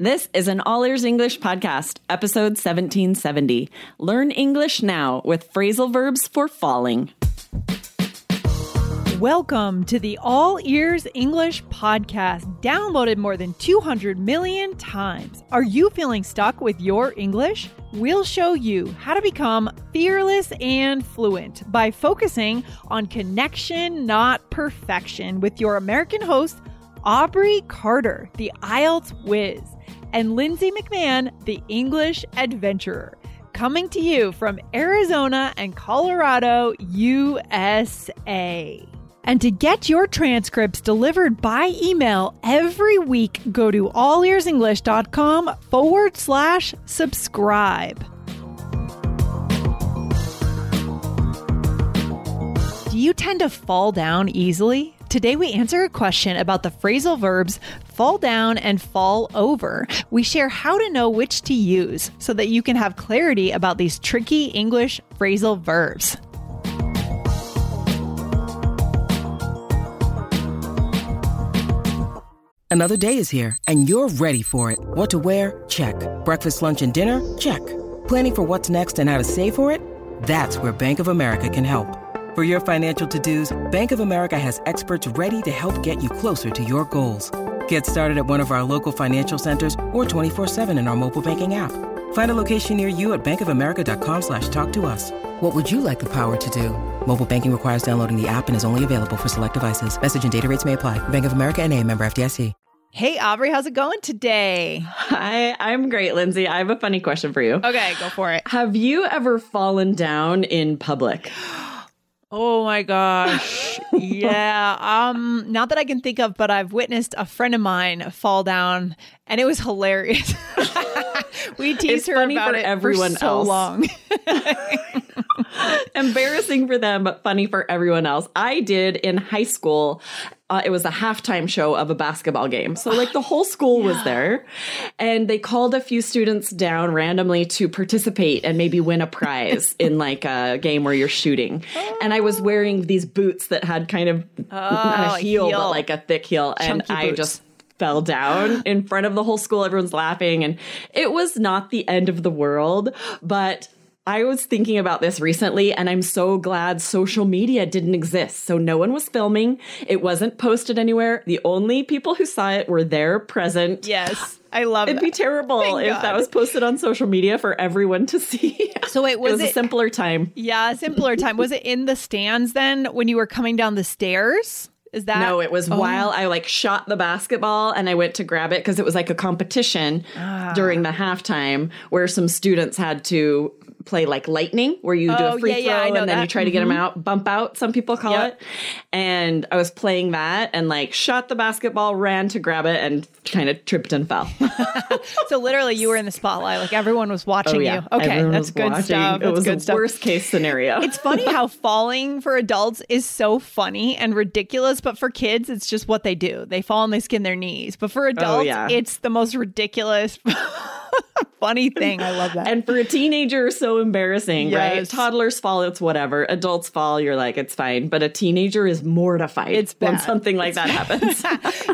This is an All Ears English podcast, episode 1770. Learn English now with phrasal verbs for falling. Welcome to the All Ears English podcast, downloaded more than 200 million times. Are you feeling stuck with your English? We'll show you how to become fearless and fluent by focusing on connection, not perfection, with your American host, Aubrey Carter, the IELTS whiz, and Lindsay McMahon, the English adventurer, coming to you from Arizona and Colorado, USA. And to get your transcripts delivered by email every week, go to allearsenglish.com/subscribe. Do you tend to fall down easily? Today, we answer a question about the phrasal verbs fall down and fall over. We share how to know which to use so that you can have clarity about these tricky English phrasal verbs. Another day is here, and you're ready for it. What to wear? Check. Breakfast, lunch, and dinner? Check. Planning for what's next and how to save for it? That's where Bank of America can help. For your financial to-dos, Bank of America has experts ready to help get you closer to your goals. Get started at one of our local financial centers or 24/7 in our mobile banking app. Find a location near you at bankofamerica.com/talktous. What would you like the power to do? Mobile banking requires downloading the app and is only available for select devices. Message and data rates may apply. Bank of America N.A., member FDIC. Hey, Aubrey, how's it going today? Hi, I'm great, Lindsay. I have a funny question for you. Okay, go for it. Have you ever fallen down in public? Oh my gosh. Yeah. Not that I can think of, but I've witnessed a friend of mine fall down and it was hilarious. We teased her about it everyone for so else. Long. Embarrassing for them, but funny for everyone else. I did in high school. It was a halftime show of a basketball game. So like the whole school was there, and they called a few students down randomly to participate and maybe win a prize in like a game where you're shooting. Oh. And I was wearing these boots that had kind of not a heel, but like a thick heel. Chunky and I boots. Just fell down in front of the whole school. Everyone's laughing, and it was not the end of the world, but I was thinking about this recently, and I'm so glad social media didn't exist. So no one was filming. It wasn't posted anywhere. The only people who saw it were there present. Yes, I love it. It'd be terrible if that was posted on social media for everyone to see. So wait, it was a simpler time. Yeah, a simpler time. Was it in the stands then when you were coming down the stairs? No, it was while I like shot the basketball and I went to grab it because it was like a competition during the halftime where some students had to play like lightning, where you do a free throw and then you try to get them out, bump out, some people call it. And I was playing that and like shot the basketball, ran to grab it, and kind of tripped and fell. So literally you were in the spotlight, like everyone was watching you. Okay, everyone that's good watching. Stuff. That's it was good stuff. Worst case scenario. It's funny how falling for adults is so funny and ridiculous, but for kids, it's just what they do. They fall and they skin their knees. But for adults, it's the most ridiculous funny thing. I love that. And for a teenager, it's so embarrassing, right? Toddlers fall, it's whatever. Adults fall, you're like, it's fine. But a teenager is mortified when something like that happens.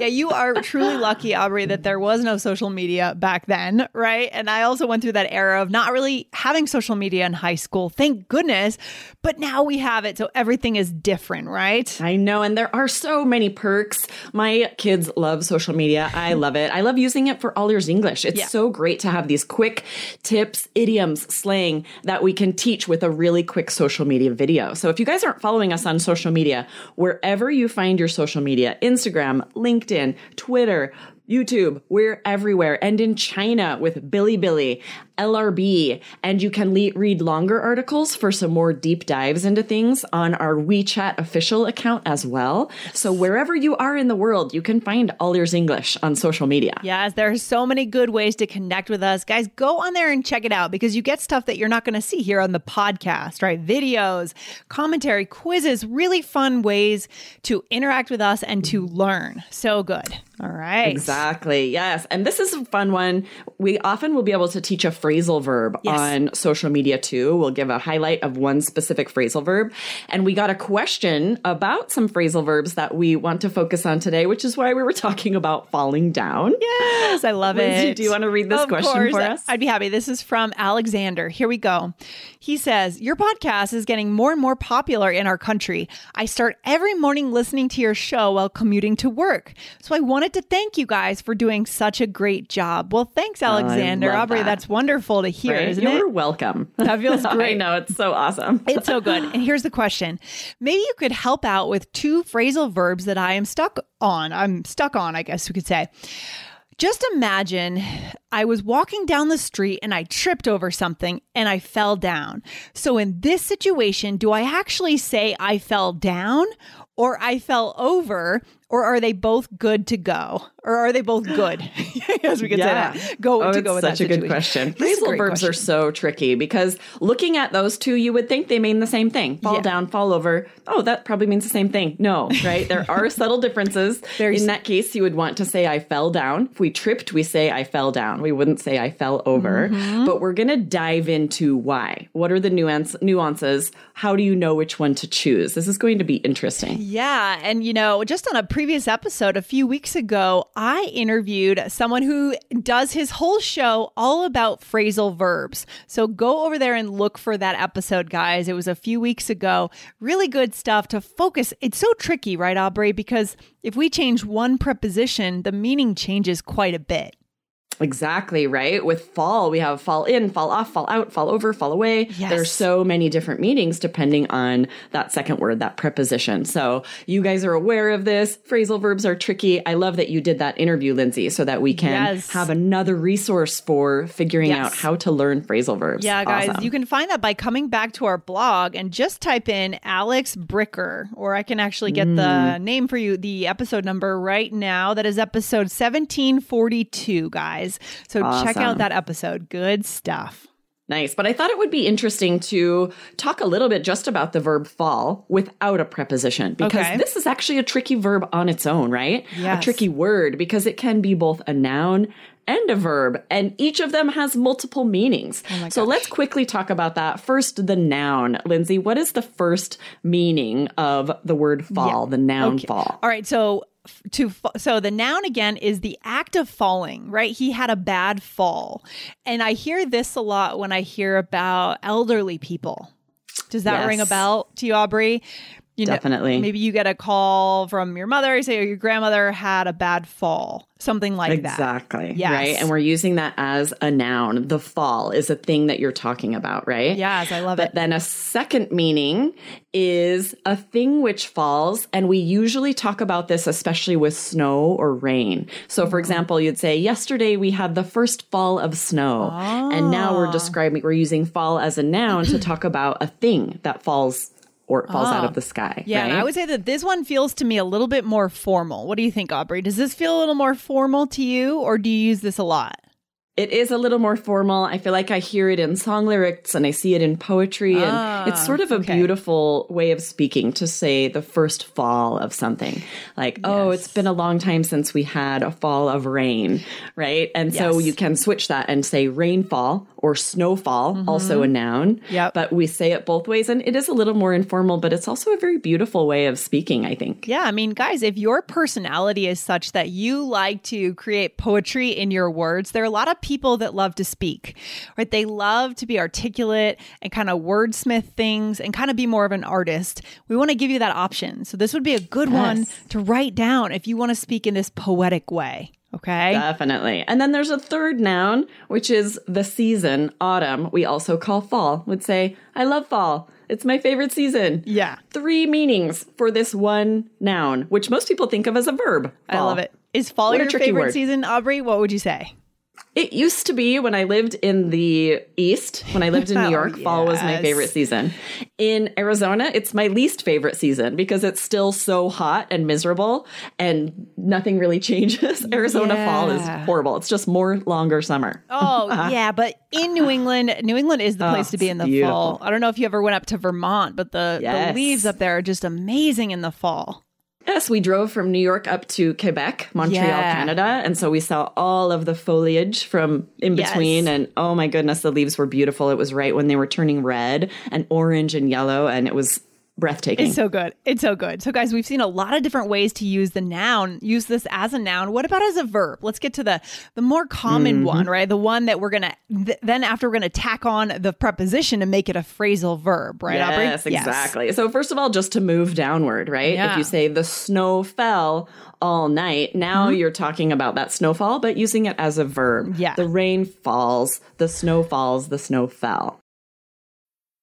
Yeah, you are truly lucky, Aubrey, that there was no social media back then, right? And I also went through that era of not really having social media in high school. Thank goodness. But now we have it. So everything is different, right? I know. And there are so many perks. My kids love social media. I love it. I love using it for All Ears English. It's so great to have these quick tips, idioms, slang that we can teach with a really quick social media video. So if you guys aren't following us on social media, wherever you find your social media, Instagram, LinkedIn, Twitter, YouTube, we're everywhere. And in China with Bilibili, LRB. And you can read longer articles for some more deep dives into things on our WeChat official account as well. So wherever you are in the world, you can find All Ears English on social media. Yes, there are so many good ways to connect with us. Guys, go on there and check it out because you get stuff that you're not going to see here on the podcast, right? Videos, commentary, quizzes, really fun ways to interact with us and to learn. So good. All right. Exactly. Yes. And this is a fun one. We often will be able to teach a phrase phrasal verb on social media too. We'll give a highlight of one specific phrasal verb. And we got a question about some phrasal verbs that we want to focus on today, which is why we were talking about falling down. Yes, I love it. Do you want to read this question for us? I'd be happy. This is from Alexander. Here we go. He says, your podcast is getting more and more popular in our country. I start every morning listening to your show while commuting to work. So I wanted to thank you guys for doing such a great job. Well, thanks, Alexander. Oh, Aubrey, that's wonderful to hear, isn't it? You're welcome. That feels great. I know. It's so awesome. It's so good. And here's the question. Maybe you could help out with two phrasal verbs that I am stuck on. I'm stuck on, I guess we could say. Just imagine I was walking down the street and I tripped over something and I fell down. So in this situation, do I actually say I fell down or I fell over, or are they both good to go? Or are they both good? Yes, we could say that. Go with that situation. Such a good question. Phrasal verbs are so tricky because looking at those two, you would think they mean the same thing. Fall down, fall over. Oh, that probably means the same thing. No, right? There are subtle differences. In that case, you would want to say I fell down. If we tripped, we say I fell down. We wouldn't say I fell over. Mm-hmm. But we're going to dive into why. What are the nuances? How do you know which one to choose? This is going to be interesting. Yeah. And, you know, just on a previous episode a few weeks ago, I interviewed someone who does his whole show all about phrasal verbs. So go over there and look for that episode, guys. It was a few weeks ago. Really good stuff to focus. It's so tricky, right, Aubrey? Because if we change one preposition, the meaning changes quite a bit. Exactly, right? With fall, we have fall in, fall off, fall out, fall over, fall away. Yes. There's so many different meanings depending on that second word, that preposition. So you guys are aware of this. Phrasal verbs are tricky. I love that you did that interview, Lindsay, so that we can have another resource for figuring out how to learn phrasal verbs. Yeah, guys, you can find that by coming back to our blog and just type in Alex Bricker, or I can actually get the name for you, the episode number right now. That is episode 1742, guys. So check out that episode. Good stuff. Nice. But I thought it would be interesting to talk a little bit just about the verb fall without a preposition, because this is actually a tricky verb on its own, right? Yes. A tricky word because it can be both a noun and a verb, and each of them has multiple meanings. Oh my gosh. So let's quickly talk about that. First, the noun. Lindsay, what is the first meaning of the word fall, the noun fall? All right. So the noun again is the act of falling, right? He had a bad fall. And I hear this a lot when I hear about elderly people. Does that ring a bell to you, Aubrey? You definitely. Maybe you get a call from your mother, say, or your grandmother had a bad fall, something like that. Exactly. Yes. Right. And we're using that as a noun. The fall is a thing that you're talking about, right? Yes, I love it. But then a second meaning is a thing which falls. And we usually talk about this, especially with snow or rain. So for example, you'd say, yesterday we had the first fall of snow. Oh. And now we're using fall as a noun to talk about a thing that falls. Or it falls out of the sky. Yeah, right? And I would say that this one feels to me a little bit more formal. What do you think, Aubrey? Does this feel a little more formal to you, or do you use this a lot? It is a little more formal. I feel like I hear it in song lyrics and I see it in poetry. And it's sort of a beautiful way of speaking to say the first fall of something. Like, oh, it's been a long time since we had a fall of rain, right? And so you can switch that and say rainfall or snowfall, also a noun. Yep. But we say it both ways. And it is a little more informal, but it's also a very beautiful way of speaking, I think. Yeah. I mean, guys, if your personality is such that you like to create poetry in your words, there are a lot of people that love to speak, right? They love to be articulate and kind of wordsmith things and kind of be more of an artist. We want to give you that option. So this would be a good one to write down if you want to speak in this poetic way. Okay. Definitely. And then there's a third noun, which is the season, autumn. We also call fall. We'd say, I love fall. It's my favorite season. Yeah. Three meanings for this one noun, which most people think of as a verb. Fall. I love it. Is fall your favorite season, Aubrey? What would you say? It used to be when I lived in the East, when I lived in New York, fall was my favorite season. In Arizona, it's my least favorite season because it's still so hot and miserable and nothing really changes. Arizona fall is horrible. It's just longer summer. Oh, yeah. But in New England is the place to be in the fall. I don't know if you ever went up to Vermont, but the leaves up there are just amazing in the fall. Yes, we drove from New York up to Quebec, Montreal, Canada. And so we saw all of the foliage from in between. Yes. And oh my goodness, the leaves were beautiful. It was right when they were turning red and orange and yellow. And it was breathtaking. It's so good. It's so good. So guys, we've seen a lot of different ways to use the noun, use this as a noun. What about as a verb? Let's get to the more common one, right? The one that we're going to, then after we're going to tack on the preposition to make it a phrasal verb, right, Aubrey? Yes, exactly. Yes. So first of all, just to move downward, right? Yeah. If you say the snow fell all night, now you're talking about that snowfall, but using it as a verb. Yeah. The rain falls, the snow fell.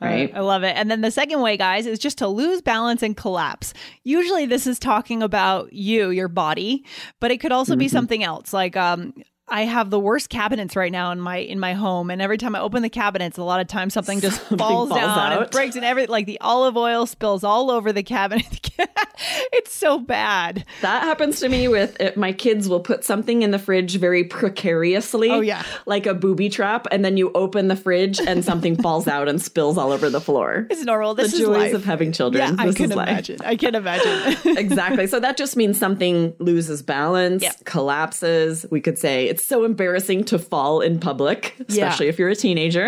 Right. I love it. And then the second way, guys, is just to lose balance and collapse. Usually this is talking about you, your body, but it could also be something else. Like I have the worst cabinets right now in my home. And every time I open the cabinets, a lot of times something just falls down and breaks and everything. Like the olive oil spills all over the cabinet. It's so bad. That happens to me with it. My kids will put something in the fridge very precariously. Oh, yeah. Like a booby trap. And then you open the fridge and something falls out and spills all over the floor. It's normal. This is life. The joys of having children. Yeah, I can imagine. I can imagine. Exactly. So that just means something loses balance, collapses. We could say it's so embarrassing to fall in public, especially if you're a teenager.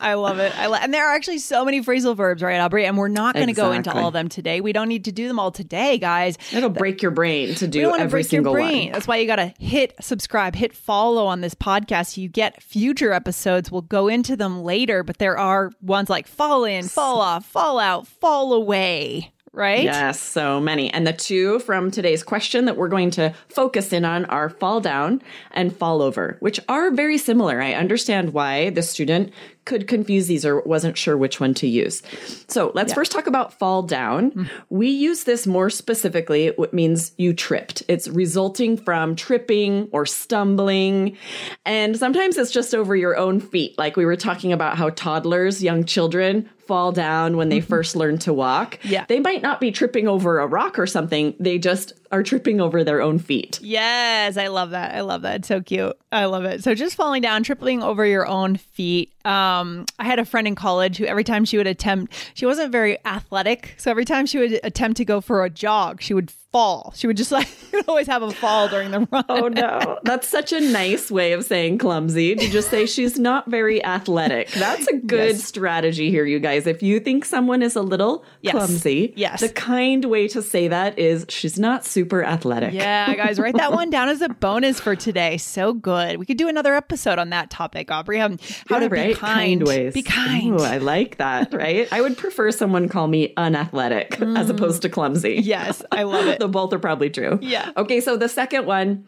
I love it. And there are actually so many phrasal verbs, right, Aubrey? And we're not going to go into all of them today. We don't need to do them all today, guys. It'll break your brain to do every single one. That's why you got to hit subscribe, hit follow on this podcast. You get future episodes. We'll go into them later, but there are ones like fall in, fall off, fall out, fall away. Right? Yes, so many. And the two from today's question that we're going to focus in on are fall down and fall over, which are very similar. I understand why the student could confuse these or wasn't sure which one to use. So let's first talk about fall down. We use this more specifically. What means you tripped. It's resulting from tripping or stumbling. And sometimes it's just over your own feet. Like we were talking about how toddlers, young children, fall down when they first learn to walk. Yeah. They might not be tripping over a rock or something. They just are tripping over their own feet. Yes, I love that. I love that. It's so cute. I love it. So just falling down, tripping over your own feet. I had a friend in college who every time she would attempt, she wasn't very athletic. So every time she would attempt to go for a jog, she would fall. She would just like always have a fall during the run. Oh no. That's such a nice way of saying clumsy, to just say she's not very athletic. That's a good strategy here, you guys. If you think someone is a little clumsy, the kind way to say that is she's not super athletic. Yeah, guys, write that one down as a bonus for today. So good. We could do another episode on that topic, Aubrey, on how to be kind. Ways. Be kind. Ooh, I like that, right? I would prefer someone call me unathletic as opposed to clumsy. Yes, I love it. The both are probably true. Yeah. Okay, so the second one,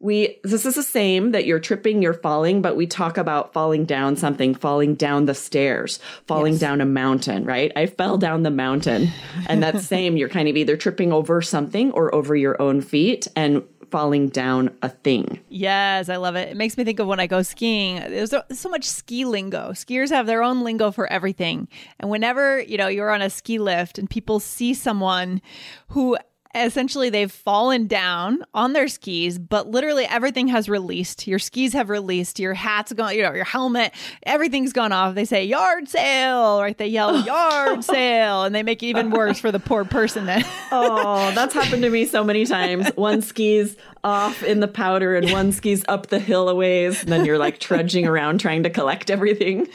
this is the same, that you're tripping, you're falling, but we talk about falling down something, falling down the stairs, falling down a mountain, right? I fell down the mountain. And that's same, you're kind of either tripping over something or over your own feet and falling down a thing. Yes, I love it. It makes me think of when I go skiing. There's so much ski lingo. Skiers have their own lingo for everything. And whenever, you're on a ski lift and people see someone who essentially, they've fallen down on their skis, but literally everything has released. Your skis have released. Your hat's gone. Your helmet. Everything's gone off. They say yard sale, right? They yell yard sale, and they make it even worse for the poor person. That that's happened to me so many times. One skis off in the powder, and one skis up the hill a ways, and then you're like trudging around trying to collect everything.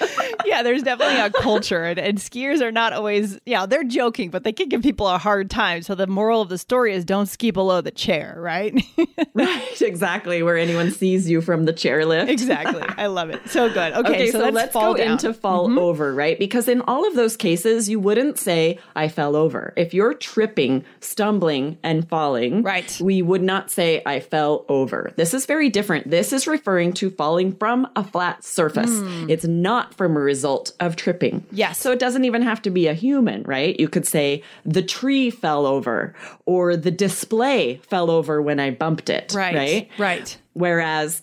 Yeah, there's definitely a culture, and skiers are not always. Yeah, they're joking, but they can give people a hard time. So the moral of the story is don't ski below the chair, right? Right, exactly, where anyone sees you from the chairlift. Exactly. I love it. So good. Okay, so let's fall go down. Into fall mm-hmm. over, right? Because in all of those cases, you wouldn't say, I fell over. If you're tripping, stumbling, and falling, right. we would not say, I fell over. This is very different. This is referring to falling from a flat surface. Mm. It's not from a result of tripping. Yes. So it doesn't even have to be a human, right? You could say, the tree fell over, or the display fell over when I bumped it, right? Whereas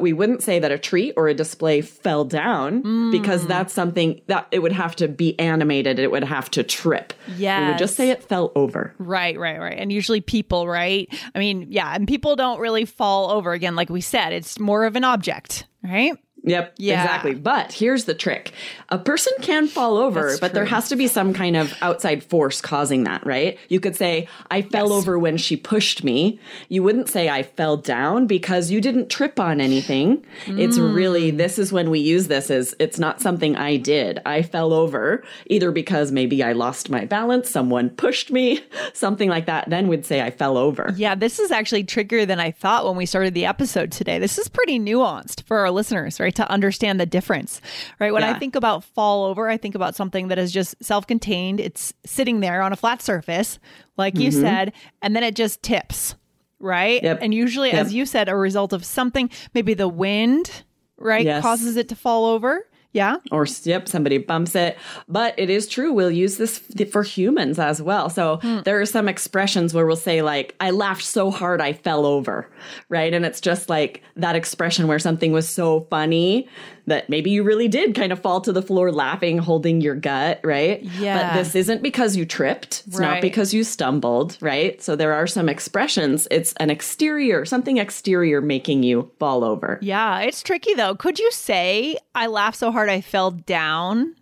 we wouldn't say that a tree or a display fell down because that's something that it would have to be animated. It would have to trip. Yeah. We would just say it fell over. Right. And usually people, right? I mean, yeah. And people don't really fall over. Again, like we said, it's more of an object, right? Yep, yeah. Exactly. But here's the trick. A person can fall over, that's but true. There has to be some kind of outside force causing that, right? You could say, I fell over when she pushed me. You wouldn't say I fell down because you didn't trip on anything. It's really, this is when we use this as it's not something I did. I fell over either because maybe I lost my balance, someone pushed me, something like that. Then we'd say I fell over. Yeah, this is actually trickier than I thought when we started the episode today. This is pretty nuanced for our listeners, right? To understand the difference, right? When I think about fall over, I think about something that is just self-contained. It's sitting there on a flat surface, like you said, and then it just tips, right? Yep. And usually, as you said, a result of something, maybe the wind, right, causes it to fall over. Yeah. Or, somebody bumps it. But it is true. We'll use this for humans as well. So there are some expressions where we'll say, like, I laughed so hard I fell over, right? And it's just like that expression where something was so funny that maybe you really did kind of fall to the floor laughing, holding your gut, right? Yeah. But this isn't because you tripped. It's not because you stumbled, right? So there are some expressions. It's an exterior, something exterior making you fall over. Yeah, it's tricky though. Could you say, I laughed so hard I fell down?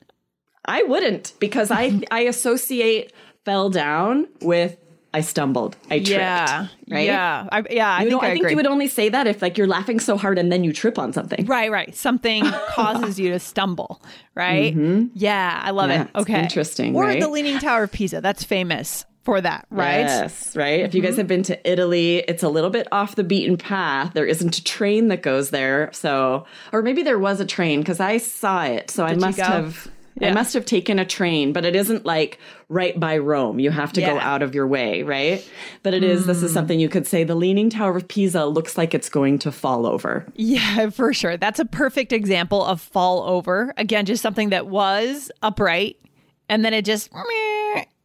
I wouldn't, because I associate fell down with I stumbled. I tripped. Yeah. Right? Yeah. I think you would only say that if like you're laughing so hard and then you trip on something. Right. Something causes you to stumble. Right. Mm-hmm. Yeah. I love it. Okay. Interesting. Or the Leaning Tower of Pisa. That's famous for that, right? Yes, right. Mm-hmm. If you guys have been to Italy, it's a little bit off the beaten path. There isn't a train that goes there. So, or maybe there was a train because I saw it. So I must have taken a train, but it isn't like right by Rome. You have to go out of your way, right? But it is, this is something you could say, the Leaning Tower of Pisa looks like it's going to fall over. Yeah, for sure. That's a perfect example of fall over. Again, just something that was upright and then it just,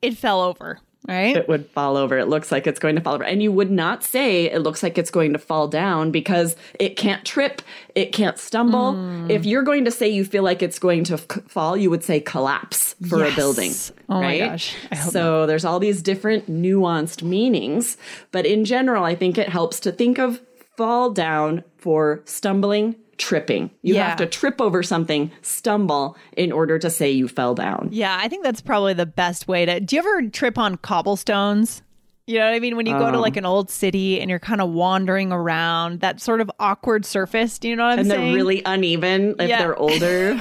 it fell over. Right? It would fall over. It looks like it's going to fall over. And you would not say it looks like it's going to fall down because it can't trip. It can't stumble. If you're going to say you feel like it's going to fall, you would say collapse for a building. Oh my gosh. I hope so. There's all these different nuanced meanings. But in general, I think it helps to think of fall down for stumbling, tripping. You have to trip over something, stumble in order to say you fell down. Yeah, I think that's probably the best way to... Do you ever trip on cobblestones? You know what I mean? When you go to like an old city and you're kind of wandering around, that sort of awkward surface, do you know what I'm saying? And they're really uneven if they're older.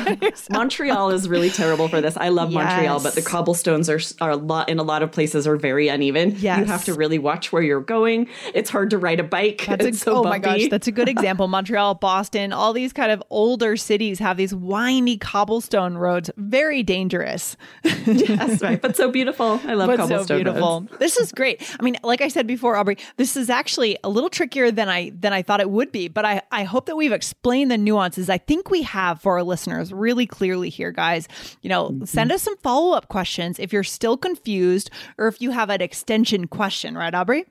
Montreal is really terrible for this. I love Montreal, but the cobblestones are a lot in a lot of places are very uneven. Yes. You have to really watch where you're going. It's hard to ride a bike. It's so bumpy. My gosh, that's a good example. Montreal, Boston, all these kind of older cities have these windy cobblestone roads. Very dangerous. Yes, right. But so beautiful. I love cobblestone so beautiful. Roads. This is great. I mean, like I said before, Aubrey, this is actually a little trickier than I thought it would be. But I hope that we've explained the nuances. I think we have for our listeners really clearly here, guys. You know, send us some follow-up questions if you're still confused or if you have an extension question. Right, Aubrey?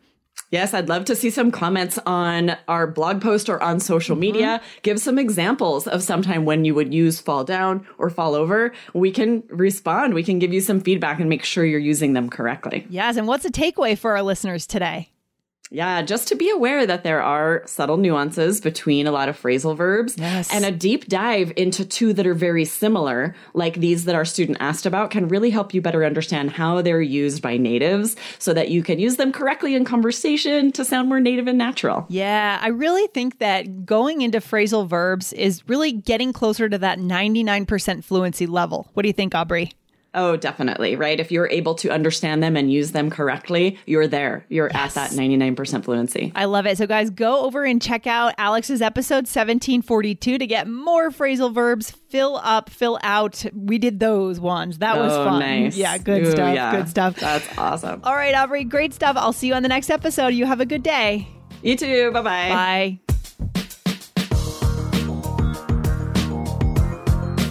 Yes, I'd love to see some comments on our blog post or on social media. Give some examples of sometime when you would use fall down or fall over. We can respond. We can give you some feedback and make sure you're using them correctly. Yes. And what's a takeaway for our listeners today? Yeah, just to be aware that there are subtle nuances between a lot of phrasal verbs and a deep dive into two that are very similar, like these that our student asked about, can really help you better understand how they're used by natives so that you can use them correctly in conversation to sound more native and natural. Yeah, I really think that going into phrasal verbs is really getting closer to that 99% fluency level. What do you think, Aubrey? Oh, definitely. Right. If you're able to understand them and use them correctly, you're there. You're at that 99% fluency. I love it. So guys, go over and check out Alex's episode 1742 to get more phrasal verbs. Fill up, fill out. We did those ones. That was fun. Nice. Yeah. Good stuff. Yeah. Good stuff. That's awesome. All right, Aubrey. Great stuff. I'll see you on the next episode. You have a good day. You too. Bye-bye. Bye.